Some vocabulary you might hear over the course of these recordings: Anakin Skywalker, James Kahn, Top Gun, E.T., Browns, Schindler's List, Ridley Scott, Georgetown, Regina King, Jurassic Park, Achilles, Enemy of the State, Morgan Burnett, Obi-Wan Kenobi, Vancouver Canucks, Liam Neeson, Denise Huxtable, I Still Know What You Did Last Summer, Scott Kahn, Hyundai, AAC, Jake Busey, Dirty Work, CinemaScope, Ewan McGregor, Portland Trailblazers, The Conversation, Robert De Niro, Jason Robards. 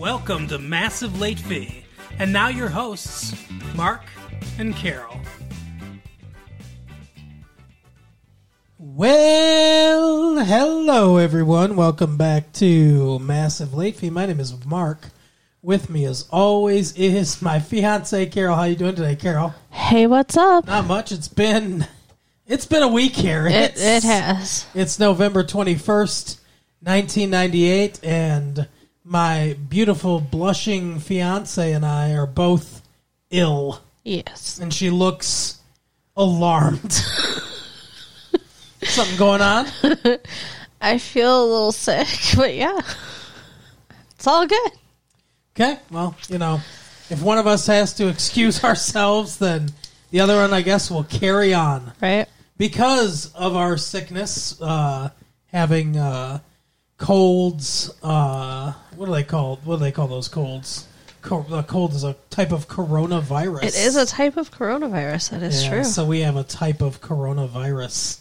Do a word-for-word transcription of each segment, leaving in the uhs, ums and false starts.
Welcome to Massive Late Fee, and now your hosts, Mark and Carol. Well, hello everyone. Welcome back to Massive Late Fee. My name is Mark. With me, as always, is my fiance Carol. How you doing today, Carol? Hey, what's up? Not much. It's been it's been a week here. It, it has. It's November twenty first, nineteen ninety eight, and my beautiful blushing fiance and I are both ill. Yes, and she looks alarmed. Something going on? I feel a little sick, but yeah, it's all good. Okay, well, you know, if one of us has to excuse ourselves, then the other one, I guess, will carry on. Right. Because of our sickness, uh, having uh, colds, uh, what do they call What do they call those colds? Cold, uh, cold is a type of coronavirus. It is a type of coronavirus, that is yeah, true. So we have a type of coronavirus,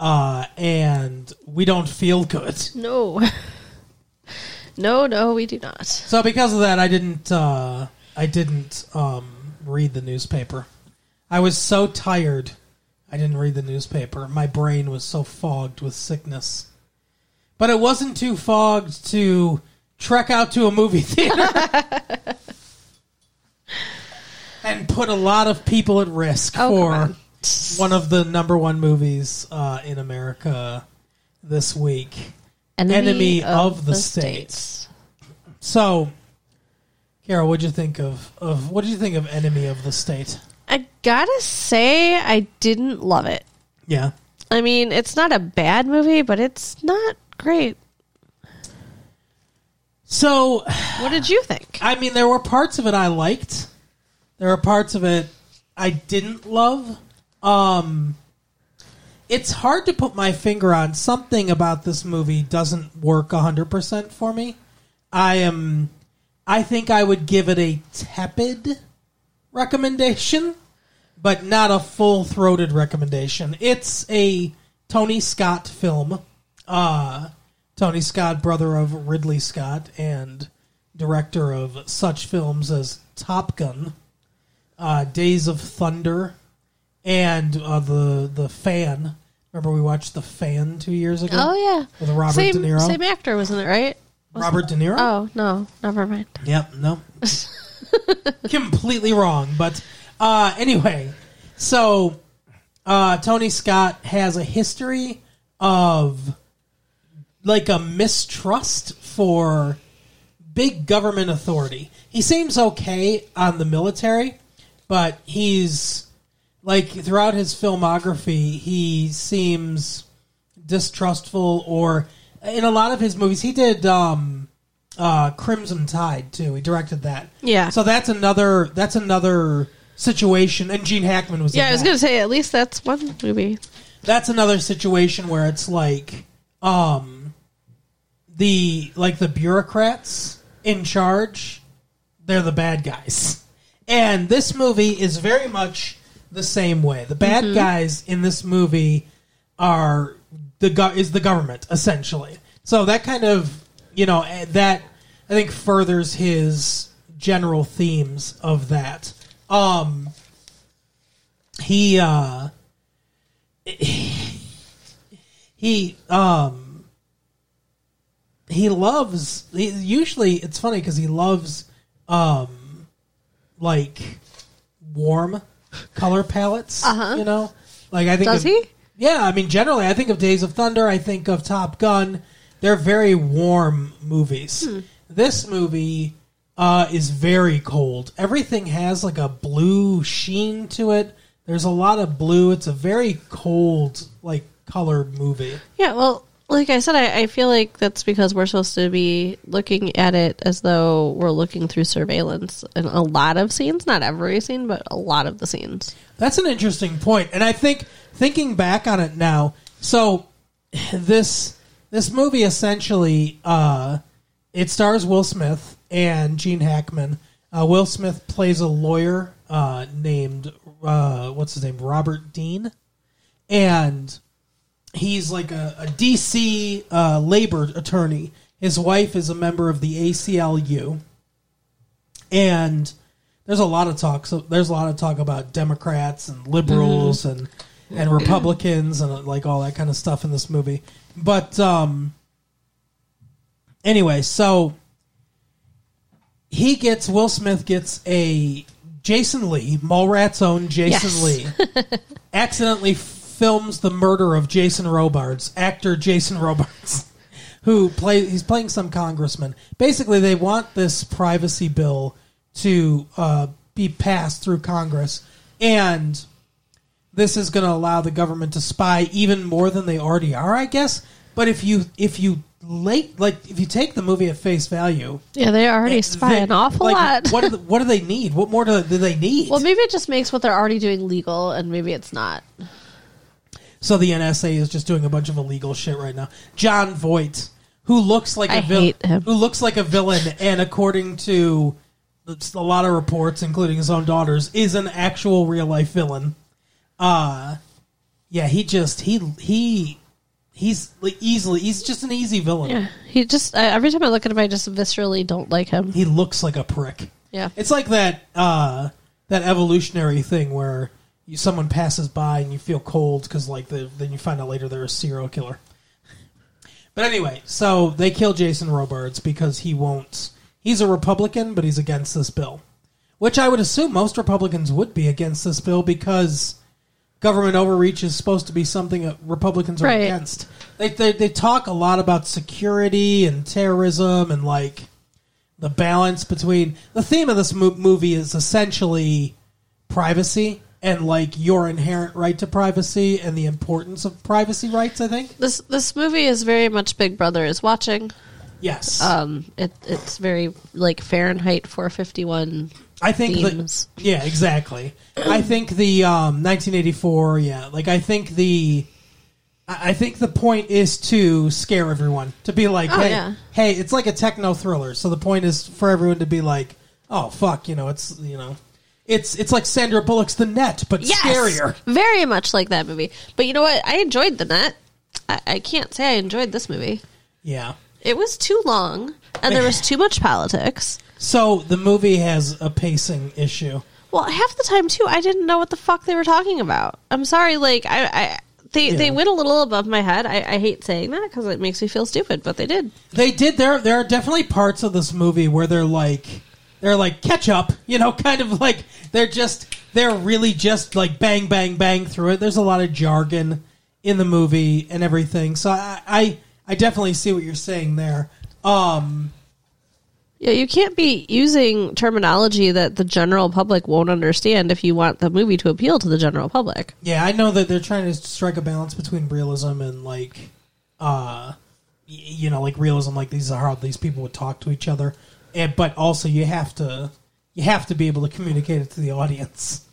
uh, and we don't feel good. No. No, no, we do not. So because of that, I didn't uh, I didn't um, read the newspaper. I was so tired, I didn't read the newspaper. My brain was so fogged with sickness. But it wasn't too fogged to trek out to a movie theater and put a lot of people at risk oh, for on. one of the number one movies uh, in America this week. Enemy, Enemy of, of the, the States. States. So, Carol, what'd you think of, of what did you think of Enemy of the State? I gotta say, I didn't love it. Yeah, I mean, it's not a bad movie, but it's not great. So, what did you think? I mean, there were parts of it I liked. There were parts of it I didn't love. Um. It's hard to put my finger on. Something about this movie doesn't work one hundred percent for me. I am. I think I would give it a tepid recommendation, but not a full-throated recommendation. It's a Tony Scott film. Uh, Tony Scott, brother of Ridley Scott, and director of such films as Top Gun, uh, Days of Thunder, and uh, the the Fan. Remember we watched The Fan two years ago? Oh, yeah. With Robert same, De Niro. Same actor, wasn't it, right? Wasn't Robert De Niro? Oh, no. Never mind. Yep, no. Completely wrong. But uh, anyway, so uh, Tony Scott has a history of like a mistrust for big government authority. He seems okay on the military, but he's... Like, throughout his filmography, he seems distrustful, or in a lot of his movies, he did um, uh, Crimson Tide, too. He directed that. Yeah. So that's another that's another situation, and Gene Hackman was in that. Yeah, I was going to say, at least that's one movie. That's another situation where it's like, um, the like the bureaucrats in charge, they're the bad guys. And this movie is very much... the same way. The bad mm-hmm. guys in this movie are the go- is the government, essentially. So that kind of, you know, that I think furthers his general themes of that. Um, he, uh, he, um, he loves, he, usually it's funny because he loves, um, like, warm color palettes, uh-huh. you know? Like I think Does of, he? Yeah, I mean, generally, I think of Days of Thunder, I think of Top Gun. They're very warm movies. Hmm. This movie uh, is very cold. Everything has like a blue sheen to it. There's a lot of blue. It's a very cold, like, color movie. Yeah, well, like I said, I, I feel like that's because we're supposed to be looking at it as though we're looking through surveillance in a lot of scenes, not every scene, but a lot of the scenes. That's an interesting point. And I think thinking back on it now, so this this movie essentially, uh, it stars Will Smith and Gene Hackman. Uh, Will Smith plays a lawyer uh, named, uh, what's his name, Robert Dean. And... he's like a, a D C uh, labor attorney. His wife is a member of the A C L U. And there's a lot of talk. So there's a lot of talk about Democrats and liberals mm-hmm. and and Republicans and like all that kind of stuff in this movie. But um, anyway, so he gets Will Smith gets a Jason Lee, Mallrats' own Jason yes. Lee, accidentally films the murder of Jason Robards, actor Jason Robards, who play he's playing some congressman. Basically, they want this privacy bill to uh, be passed through Congress, and this is going to allow the government to spy even more than they already are, I guess. But if you if you late like if you take the movie at face value, yeah, they already spy an awful like, lot. What do the, what do they need? What more do, do they need? Well, maybe it just makes what they're already doing legal, and maybe it's not. So the N S A is just doing a bunch of illegal shit right now. John Voight, who looks like I a villain, who looks like a villain, and according to a lot of reports, including his own daughters, is an actual real life villain. Uh, yeah, he just, he, he, he's like easily, he's just an easy villain. Yeah, he just, I, every time I look at him, I just viscerally don't like him. He looks like a prick. Yeah. It's like that, uh, that evolutionary thing where you, someone passes by and you feel cold because like the, then you find out later they're a serial killer. But anyway, so they kill Jason Robards because he won't, he's a Republican, but he's against this bill, which I would assume most Republicans would be against this bill because government overreach is supposed to be something that Republicans are right. against. They, they they talk a lot about security and terrorism and, like, the balance between... The theme of this mo- movie is essentially privacy and, like, your inherent right to privacy and the importance of privacy rights, I think. This this movie is very much Big Brother is Watching. Yes. Um, it, it's very, like, Fahrenheit four fifty-one... I think the, yeah, exactly. I think the um, nineteen eighty-four, yeah. Like I think the I think the point is to scare everyone. To be like, oh, hey, yeah. hey, it's like a techno thriller. So the point is for everyone to be like, oh fuck, you know, it's you know it's it's like Sandra Bullock's The Net, but yes, scarier. Very much like that movie. But you know what? I enjoyed The Net. I, I can't say I enjoyed this movie. Yeah. It was too long and there was too much politics. So the movie has a pacing issue. Well, half the time too, I didn't know what the fuck they were talking about. I'm sorry, like I, I they yeah. they went a little above my head. I, I hate saying that because it makes me feel stupid, but they did. They did. There, there are definitely parts of this movie where they're like, they're like catch up, you know, kind of like they're just they're really just like bang, bang, bang through it. There's a lot of jargon in the movie and everything. So I, I, I definitely see what you're saying there. Um, Yeah, you can't be using terminology that the general public won't understand if you want the movie to appeal to the general public. Yeah, I know that they're trying to strike a balance between realism and, like, uh, you know, like realism, like these are how these people would talk to each other, and but also you have to you have to be able to communicate it to the audience.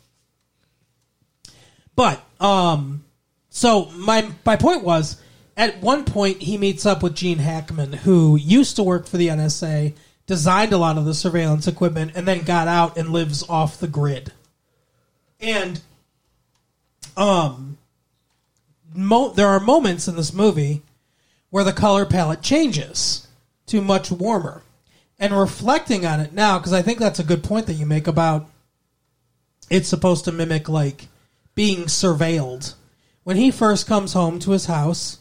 But um, so my my point was, at one point he meets up with Gene Hackman, who used to work for the N S A. Designed a lot of the surveillance equipment, and then got out and lives off the grid. And um, mo- there are moments in this movie where the color palette changes to much warmer. And reflecting on it now, because I think that's a good point that you make about it's supposed to mimic, like, being surveilled. When he first comes home to his house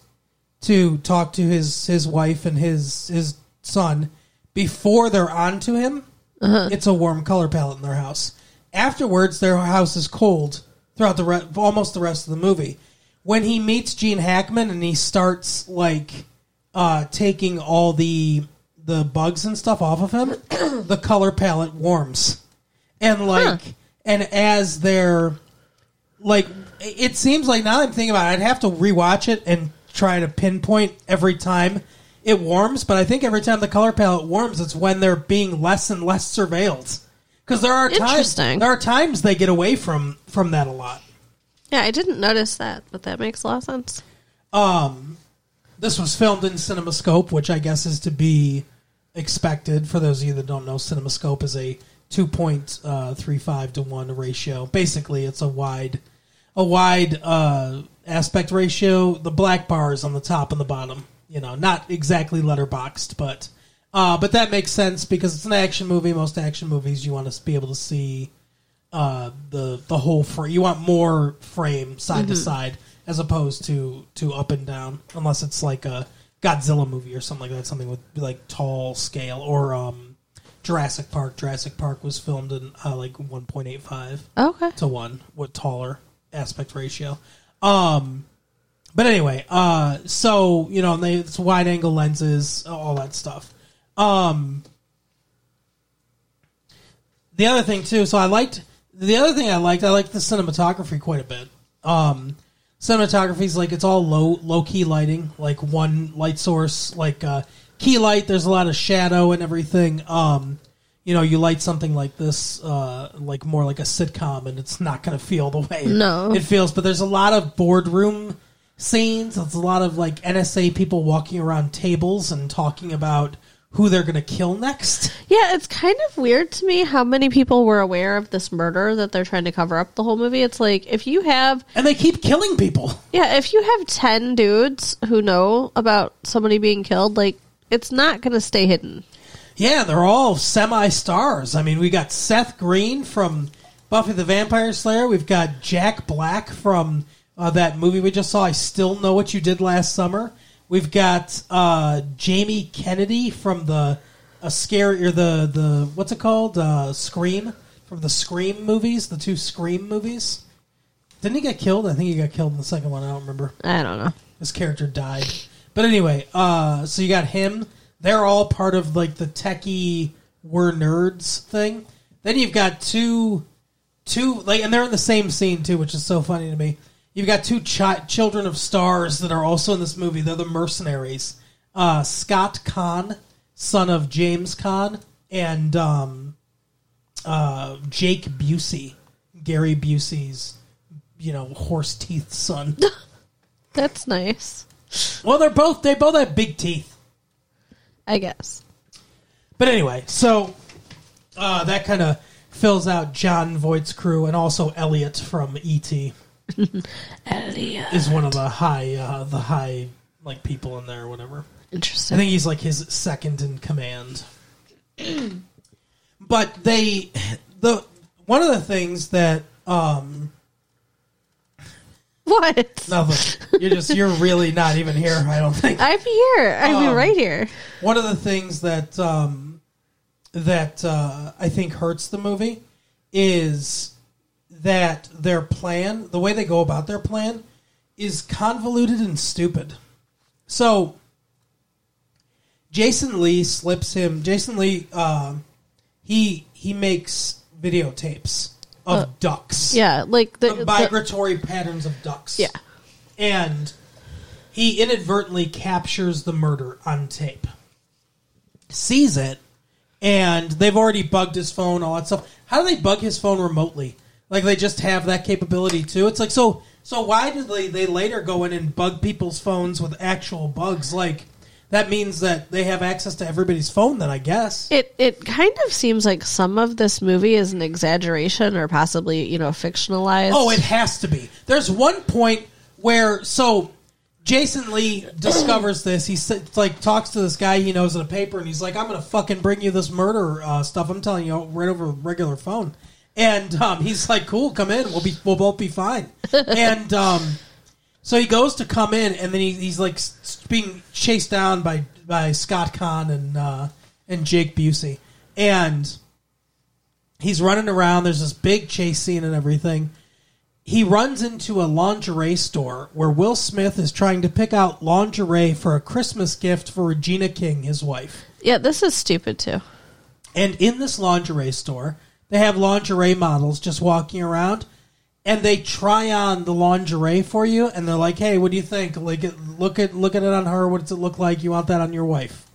to talk to his, his wife and his, his son... Before they're on to him, uh-huh. It's a warm color palette in their house. Afterwards, their house is cold throughout the re- almost the rest of the movie. When he meets Gene Hackman and he starts like uh, taking all the the bugs and stuff off of him, the color palette warms, and like huh. and as they're like, it seems like now that I'm thinking about it, I'd have to rewatch it and try to pinpoint every time. It warms, but I think every time the color palette warms, it's when they're being less and less surveilled. Because there are times there are times they get away from, from that a lot. Yeah, I didn't notice that, but that makes a lot of sense. Um, this was filmed in CinemaScope, which I guess is to be expected. For those of you that don't know, CinemaScope is a two point three five to one ratio. Basically, it's a wide, a wide uh, aspect ratio. The black bar is on the top and the bottom. You know, not exactly letterboxed, but Uh, but that makes sense because it's an action movie. Most action movies, you want to be able to see uh, the the whole frame. You want more frame side mm-hmm. to side as opposed to, to up and down, unless it's like a Godzilla movie or something like that, something with like tall scale, or um, Jurassic Park. Jurassic Park was filmed in uh, like one point eight five okay. to one with taller aspect ratio. Um, but anyway, uh, so, you know, they, it's wide angle lenses, all that stuff. Um, the other thing too, so I liked, the other thing I liked, I liked the cinematography quite a bit. Um, cinematography is like, it's all low, low key lighting, like one light source, like, uh, key light. There's a lot of shadow and everything. Um, you know, you light something like this, uh, like more like a sitcom, and it's not going to feel the way no. it feels, but there's a lot of boardroom scenes. There's a lot of like N S A people walking around tables and talking about who they're going to kill next. Yeah, it's kind of weird to me how many people were aware of this murder that they're trying to cover up the whole movie. It's like, if you have... And they keep killing people. Yeah, if you have ten dudes who know about somebody being killed, like, it's not going to stay hidden. Yeah, they're all semi-stars. I mean, we got Seth Green from Buffy the Vampire Slayer. We've got Jack Black from uh, that movie we just saw, I Still Know What You Did Last Summer. We've got uh, Jamie Kennedy from the a scary or the, the what's it called uh, Scream from the Scream movies, the two Scream movies. Didn't he get killed? I think he got killed in the second one. I don't remember. I don't know. His character died, but anyway, uh, so you got him. They're all part of like the techie we're nerds thing. Then you've got two two like, and they're in the same scene too, which is so funny to me. You've got two chi- children of stars that are also in this movie. They're the mercenaries. Uh, Scott Kahn, son of James Kahn, and um, uh, Jake Busey, Gary Busey's, you know, horse teeth son. That's nice. Well, they're both, they both have big teeth, I guess. But anyway, so uh, that kind of fills out John Voight's crew, and also Elliot from E T Elliot is one of the high, uh, the high like people in there or whatever. Interesting. I think he's like his second in command. But they, the one of the things that um, what? Nothing. You're just you're really not even here. I don't think I'm here. I'm um, right here. One of the things that um, that uh, I think hurts the movie is that their plan, the way they go about their plan, is convoluted and stupid. So, Jason Lee slips him. Jason Lee, uh, he he makes videotapes of uh, ducks. Yeah, like the, the migratory the, patterns of ducks. Yeah, and he inadvertently captures the murder on tape, sees it, and they've already bugged his phone, all that stuff. How do they bug his phone remotely? Like, they just have that capability, too. It's like, so so why do they, they later go in and bug people's phones with actual bugs? Like, that means that they have access to everybody's phone then, I guess. It it kind of seems like some of this movie is an exaggeration or possibly, you know, fictionalized. Oh, it has to be. There's one point where, so, Jason Lee discovers this. He, like, talks to this guy he knows in a paper, and he's like, I'm going to fucking bring you this murder uh, stuff. I'm telling you, right over a regular phone. And um, he's like, cool, come in. We'll be, we'll both be fine. And um, so he goes to come in, and then he, he's like being chased down by, by Scott Kahn and uh, and Jake Busey. And he's running around. There's this big chase scene and everything. He runs into a lingerie store where Will Smith is trying to pick out lingerie for a Christmas gift for Regina King, his wife. Yeah, this is stupid, too. And in this lingerie store, they have lingerie models just walking around, and they try on the lingerie for you, and they're like, hey, what do you think? Like, look at look at it on her. What does it look like? You want that on your wife?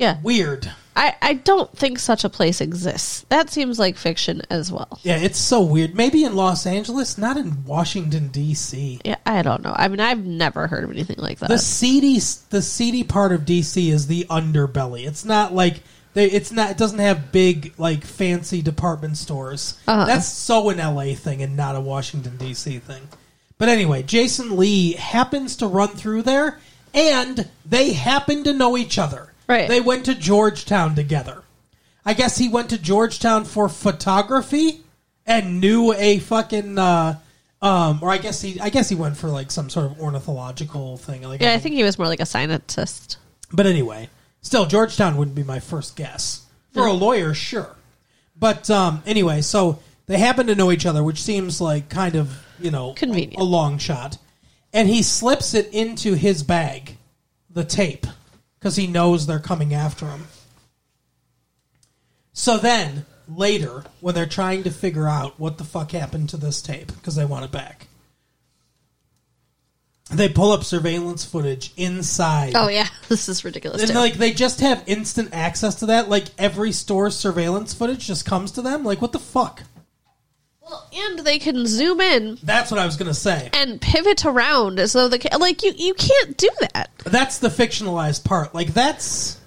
Yeah. Weird. I, I don't think such a place exists. That seems like fiction as well. Yeah, it's so weird. Maybe in Los Angeles, not in Washington, D C Yeah, I don't know. I mean, I've never heard of anything like that. The seedy, the seedy part of D C is the underbelly. It's not like... They, it's not. It doesn't have big, like, fancy department stores. Uh-huh. That's so an L A thing and not a Washington, D C thing. But anyway, Jason Lee happens to run through there, and they happen to know each other. Right. They went to Georgetown together. I guess he went to Georgetown for photography and knew a fucking... Uh, um, or I guess he I guess he went for like some sort of ornithological thing. Like, yeah, I think he was more like a scientist. But anyway, still, Georgetown wouldn't be my first guess. For a lawyer, sure. But um, anyway, so they happen to know each other, which seems like kind of, you know, convenient. A long shot. And he slips it into his bag, the tape, because he knows they're coming after him. So then, later, when they're trying to figure out what the fuck happened to this tape, because they want it back, they pull up surveillance footage inside. Oh, yeah. This is ridiculous, and, too. Like, they just have instant access to that. Like, every store's surveillance footage just comes to them. Like, what the fuck? Well, and they can zoom in. That's what I was going to say. And pivot around as though the... Like, you, you can't do that. That's the fictionalized part. Like, that's...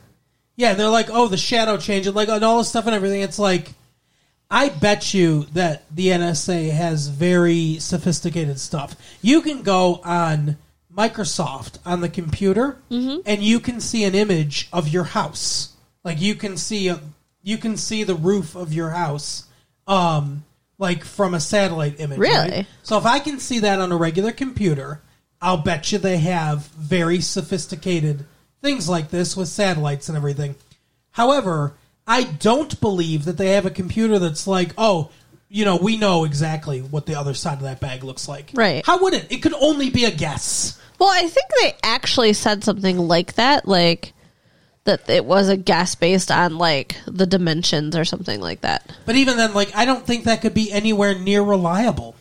Yeah, they're like, oh, the shadow change, like, and all this stuff and everything. It's like, I bet you that the N S A has very sophisticated stuff. You can go on Microsoft on the computer, mm-hmm. and you can see an image of your house. Like, you can see a, you can see the roof of your house, um, like, from a satellite image. Really? Right? So if I can see that on a regular computer, I'll bet you they have very sophisticated things like this with satellites and everything. However, I don't believe that they have a computer that's like, oh, you know, we know exactly what the other side of that bag looks like. Right. How would it? It could only be a guess. Well, I think they actually said something like that, like that it was a guess based on, like, the dimensions or something like that. But even then, like, I don't think that could be anywhere near reliable.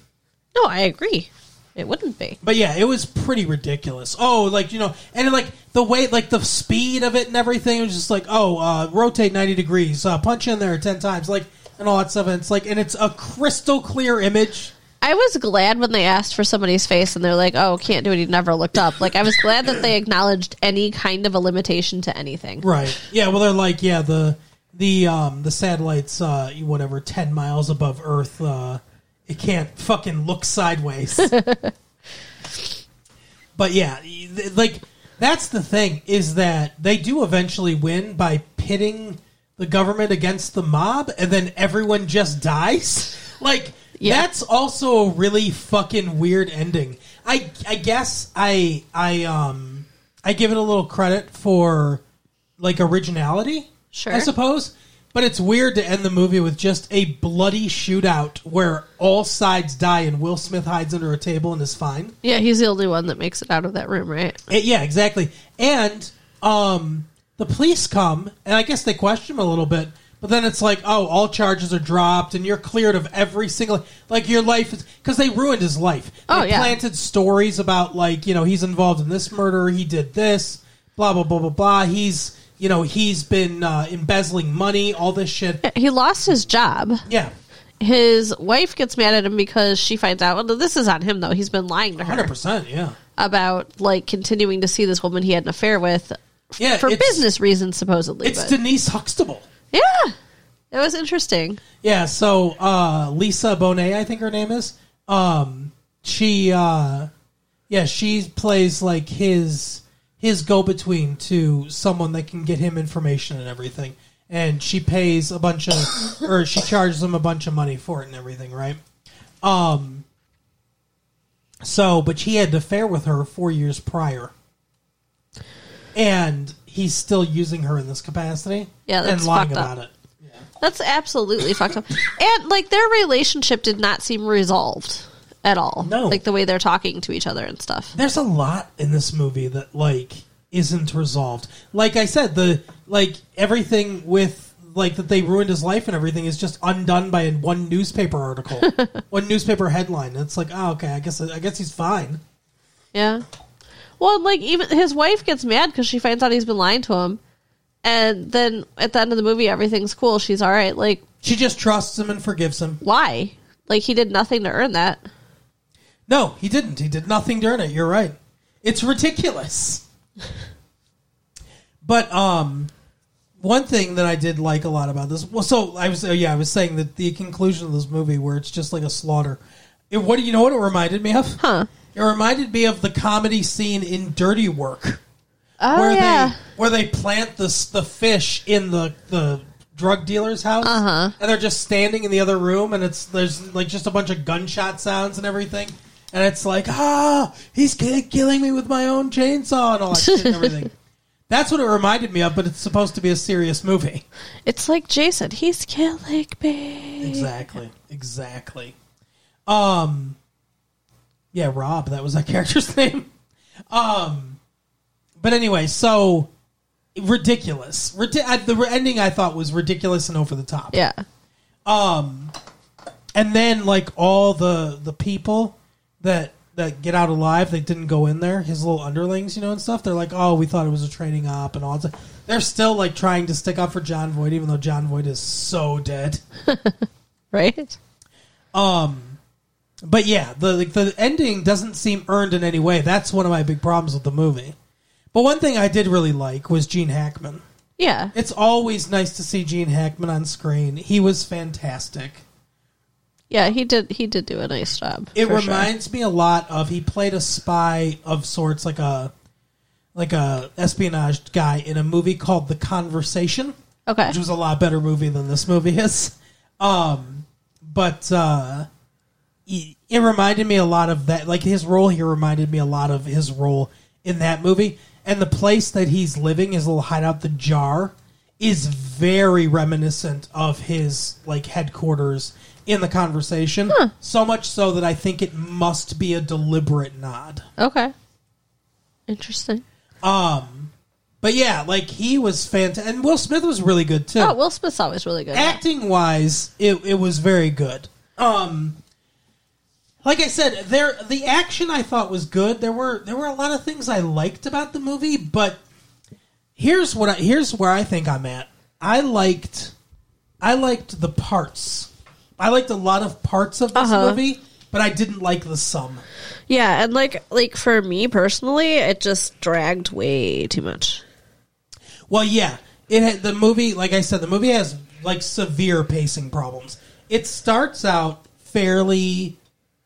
No, I agree. It wouldn't be. But yeah, it was pretty ridiculous. Oh, like, you know, and like the way, like the speed of it and everything, it was just like, oh, uh, rotate ninety degrees, uh, punch in there ten times, like, and all that stuff. And it's like, and it's a crystal clear image. I was glad when they asked for somebody's face and they're like, oh, can't do it. He never looked up. Like, I was glad that they acknowledged any kind of a limitation to anything. Right. Yeah. Well, they're like, yeah, the, the, um, the satellite's, uh, whatever, ten miles above Earth, uh, it can't fucking look sideways. But yeah, like, that's the thing, is that they do eventually win by pitting the government against the mob, and then everyone just dies. Like, yeah. That's also a really fucking weird ending. I I guess I I um I give it a little credit for, like, originality, sure. I suppose. But it's weird to end the movie with just a bloody shootout where all sides die and Will Smith hides under a table and is fine. Yeah, he's the only one that makes it out of that room, right? It, yeah, exactly. And um, the police come, and I guess they question him a little bit, but then it's like, oh, all charges are dropped, and you're cleared of every single... Like, your life is... Because they ruined his life. Oh, they yeah. planted stories about, like, you know, he's involved in this murder, he did this, blah, blah, blah, blah, blah. He's... You know, he's been uh, embezzling money, all this shit. He lost his job. Yeah. His wife gets mad at him because she finds out. Well, this is on him, though. He's been lying to her. one hundred percent, yeah. About, like, continuing to see this woman he had an affair with yeah, for business reasons, supposedly. It's but. Denise Huxtable. Yeah. It was interesting. Yeah, so uh, Lisa Bonet, I think her name is. Um, she, uh, yeah, she plays, like, his... his go-between to someone that can get him information and everything. And she pays a bunch of, or she charges him a bunch of money for it and everything, right? Um. So, but he had an affair with her four years prior. And he's still using her in this capacity. Yeah, that's and lying fucked about up. It. Yeah. That's absolutely fucked up. And, like, their relationship did not seem resolved. At all. No. Like, the way they're talking to each other and stuff. There's a lot in this movie that, like, isn't resolved. Like I said, the, like, everything with, like, that they ruined his life and everything is just undone by one newspaper article. One newspaper headline. It's like, oh, okay, I guess, I guess he's fine. Yeah. Well, like, even his wife gets mad because she finds out he's been lying to him. And then, at the end of the movie, everything's cool. She's all right. Like, she just trusts him and forgives him. Why? Like, he did nothing to earn that. No, he didn't. He did nothing during it. You're right. It's ridiculous. But um, one thing that I did like a lot about this, well, so I was, uh, yeah, I was saying that the conclusion of this movie, where it's just like a slaughter. It, what do you know? What it reminded me of? Huh? It reminded me of the comedy scene in Dirty Work, Oh, where yeah. they where they plant the the fish in the, the drug dealer's house, uh-huh. and they're just standing in the other room, and it's there's like just a bunch of gunshot sounds and everything, and it's like ah, he's killing me with my own chainsaw and all that shit and everything. That's what it reminded me of, but it's supposed to be a serious movie. It's like Jason, he's killing me. Exactly, exactly. Um, yeah, Rob, that was that character's name. Um. But anyway, so ridiculous. Ridic- I, the ending I thought was ridiculous and over the top. Yeah. Um, and then like all the the people that that get out alive, they didn't go in there. His little underlings, you know, and stuff. They're like, oh, we thought it was a training op and all that. They're still like trying to stick up for John Voight, even though John Voight is so dead. Right. Um. But yeah, the like, the ending doesn't seem earned in any way. That's one of my big problems with the movie. But one thing I did really like was Gene Hackman. Yeah. It's always nice to see Gene Hackman on screen. He was fantastic. Yeah, he did He did do a nice job. It reminds sure. me a lot of, he played a spy of sorts, like a like a espionage guy in a movie called The Conversation. Okay. Which was a lot better movie than this movie is. Um, but uh, it reminded me a lot of that. Like his role here reminded me a lot of his role in that movie. And the place that he's living, his little hideout, the Jar, is very reminiscent of his like headquarters in The Conversation. Huh. So much so that I think it must be a deliberate nod. Okay. Interesting. Um, but yeah, like he was fantastic. And Will Smith was really good too. Oh, Will Smith's always really good. Acting-wise, it, it was very good. Um... Like I said, there the action I thought was good. There were there were a lot of things I liked about the movie, but here's what I, here's where I think I'm at. I liked I liked the parts. I liked a lot of parts of this uh-huh. movie, but I didn't like the sum. Yeah, and like like for me personally, it just dragged way too much. Well, yeah, it had, the movie. Like I said, the movie has like severe pacing problems. It starts out fairly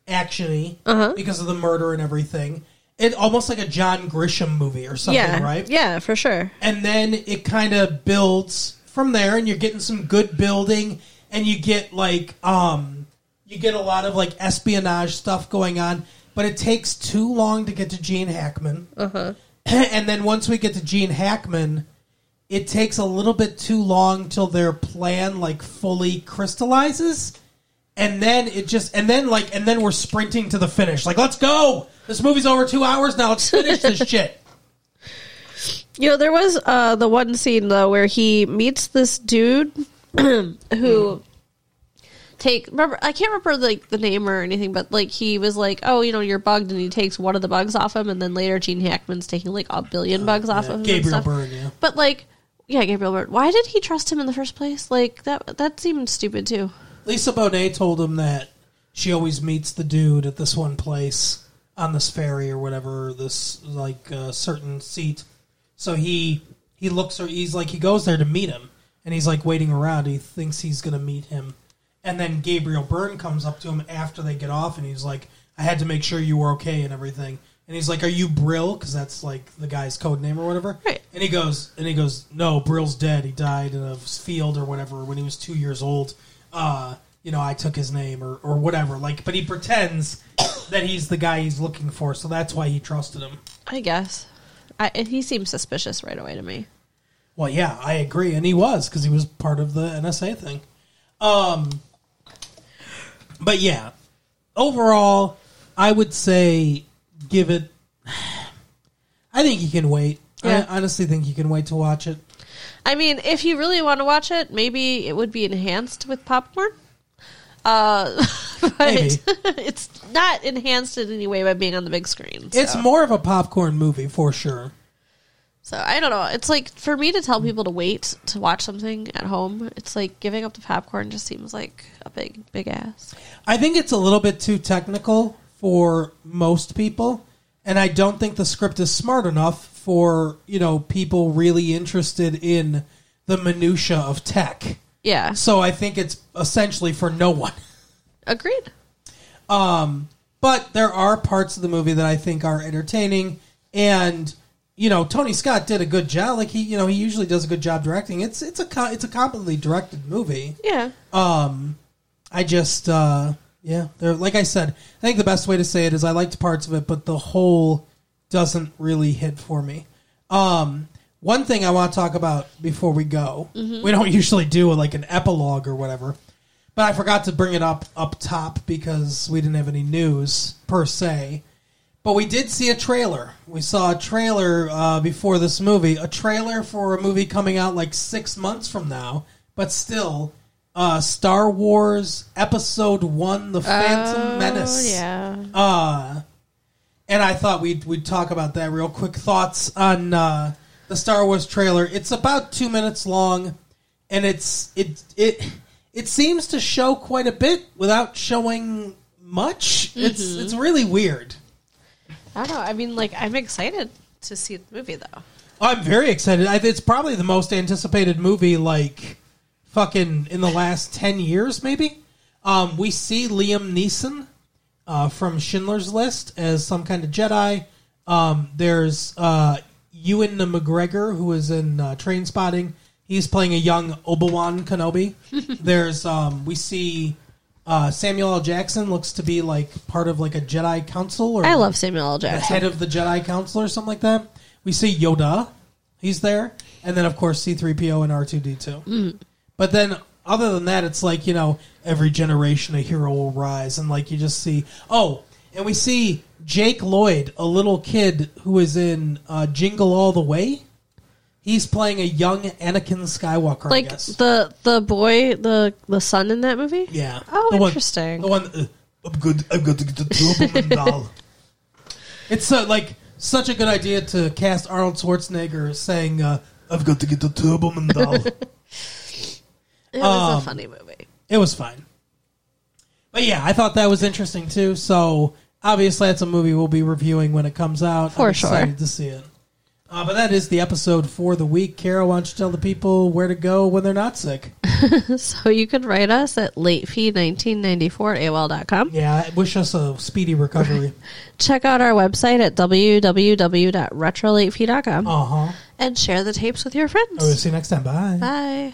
action-y uh-huh. because of the murder and everything. It almost like a John Grisham movie or something, yeah. right? Yeah, for sure. And then it kind of builds from there, and you're getting some good building, and you get like um, you get a lot of like espionage stuff going on, but it takes too long to get to Gene Hackman. Uh-huh. And then once we get to Gene Hackman, it takes a little bit too long till their plan like fully crystallizes. And then it just, and then like, and then we're sprinting to the finish. Like, let's go. This movie's over two hours now. Let's finish this shit. You know, there was uh, the one scene though where he meets this dude who mm. take. Remember, I can't remember like the name or anything, but like he was like, "Oh, you know, you're bugged," and he takes one of the bugs off him, and then later Gene Hackman's taking like a billion uh, bugs yeah, off of him. Gabriel Byrne, yeah. But like, yeah, Gabriel Byrne. Why did he trust him in the first place? Like that. That seemed stupid too. Lisa Bonet told him that she always meets the dude at this one place on this ferry or whatever, this like uh, certain seat. So he he looks her. He's like he goes there to meet him, and he's like waiting around. He thinks he's gonna meet him, and then Gabriel Byrne comes up to him after they get off, and he's like, "I had to make sure you were okay and everything." And he's like, "Are you Brill?" Because that's like the guy's code name or whatever. Right. And he goes, and he goes, "No, Brill's dead. He died in a field or whatever when he was two years old." Uh, you know, I took his name or, or whatever. Like, but he pretends that he's the guy he's looking for, so that's why he trusted him. I guess. I, he seemed suspicious right away to me. Well, yeah, I agree, and he was because he was part of the N S A thing. Um, but yeah, overall, I would say give it. I think you can wait. Yeah. I honestly think you can wait to watch it. I mean, if you really want to watch it, maybe it would be enhanced with popcorn. Uh, but it's not enhanced in any way by being on the big screen. So. It's more of a popcorn movie, for sure. So, I don't know. It's like, for me to tell people to wait to watch something at home, it's like giving up the popcorn just seems like a big, big ass. I think it's a little bit too technical for most people. And I don't think the script is smart enough for, you know, people really interested in the minutia of tech. Yeah. So I think it's essentially for no one. Agreed. Um, but there are parts of the movie that I think are entertaining. And you know, Tony Scott did a good job. Like he, you know, he usually does a good job directing. It's it's a it's a competently directed movie. Yeah. Um, I just uh, yeah. Like I said, I think the best way to say it is I liked parts of it, but the whole doesn't really hit for me. Um, one thing I want to talk about before we go, mm-hmm. we don't usually do like an epilogue or whatever, but I forgot to bring it up up top because we didn't have any news per se. But we did see a trailer. We saw a trailer uh, before this movie, a trailer for a movie coming out like six months from now, but still, uh, Star Wars Episode One: The Phantom oh, Menace. Yeah. Uh, and I thought we'd we'd talk about that real quick. Thoughts on uh, the Star Wars trailer? It's about two minutes long, and it's it it it seems to show quite a bit without showing much. Mm-hmm. It's it's really weird. I don't know. I mean, like, I'm excited to see the movie, though. I'm very excited. I, it's probably the most anticipated movie, like, fucking in the last ten years, maybe. Um, we see Liam Neeson uh, from Schindler's List as some kind of Jedi. Um, there's uh, Ewan McGregor, who is in uh, Trainspotting. He's playing a young Obi-Wan Kenobi. There's, um, we see... Uh, Samuel L. Jackson looks to be like part of like a Jedi Council. Or I love Samuel L. Jackson. The head of the Jedi Council or something like that. We see Yoda. He's there. And then, of course, C three P O and R two D two. Mm. But then, other than that, it's like, you know, every generation a hero will rise. And like you just see... Oh, and we see Jake Lloyd, a little kid who is in uh, Jingle All the Way. He's playing a young Anakin Skywalker, like I guess. the the boy, the the son in that movie. Yeah. Oh, the interesting. One, the one. Uh, I'm good. I'm good to get the Doberman doll. It's uh, like such a good idea to cast Arnold Schwarzenegger saying, uh, "I've got to get the Doberman doll." It was um, a funny movie. It was fine. But yeah, I thought that was interesting too. So obviously, that's a movie we'll be reviewing when it comes out. For I'm sure. Excited to see it. Uh, but that is the episode for the week. Carol, why don't you tell the people where to go when they're not sick? So you can write us at late fee nineteen ninety-four at A O L dot com. Yeah, wish us a speedy recovery. Check out our website at w w w dot retro late fee dot com. Uh-huh. And share the tapes with your friends. All right, see you next time. Bye. Bye.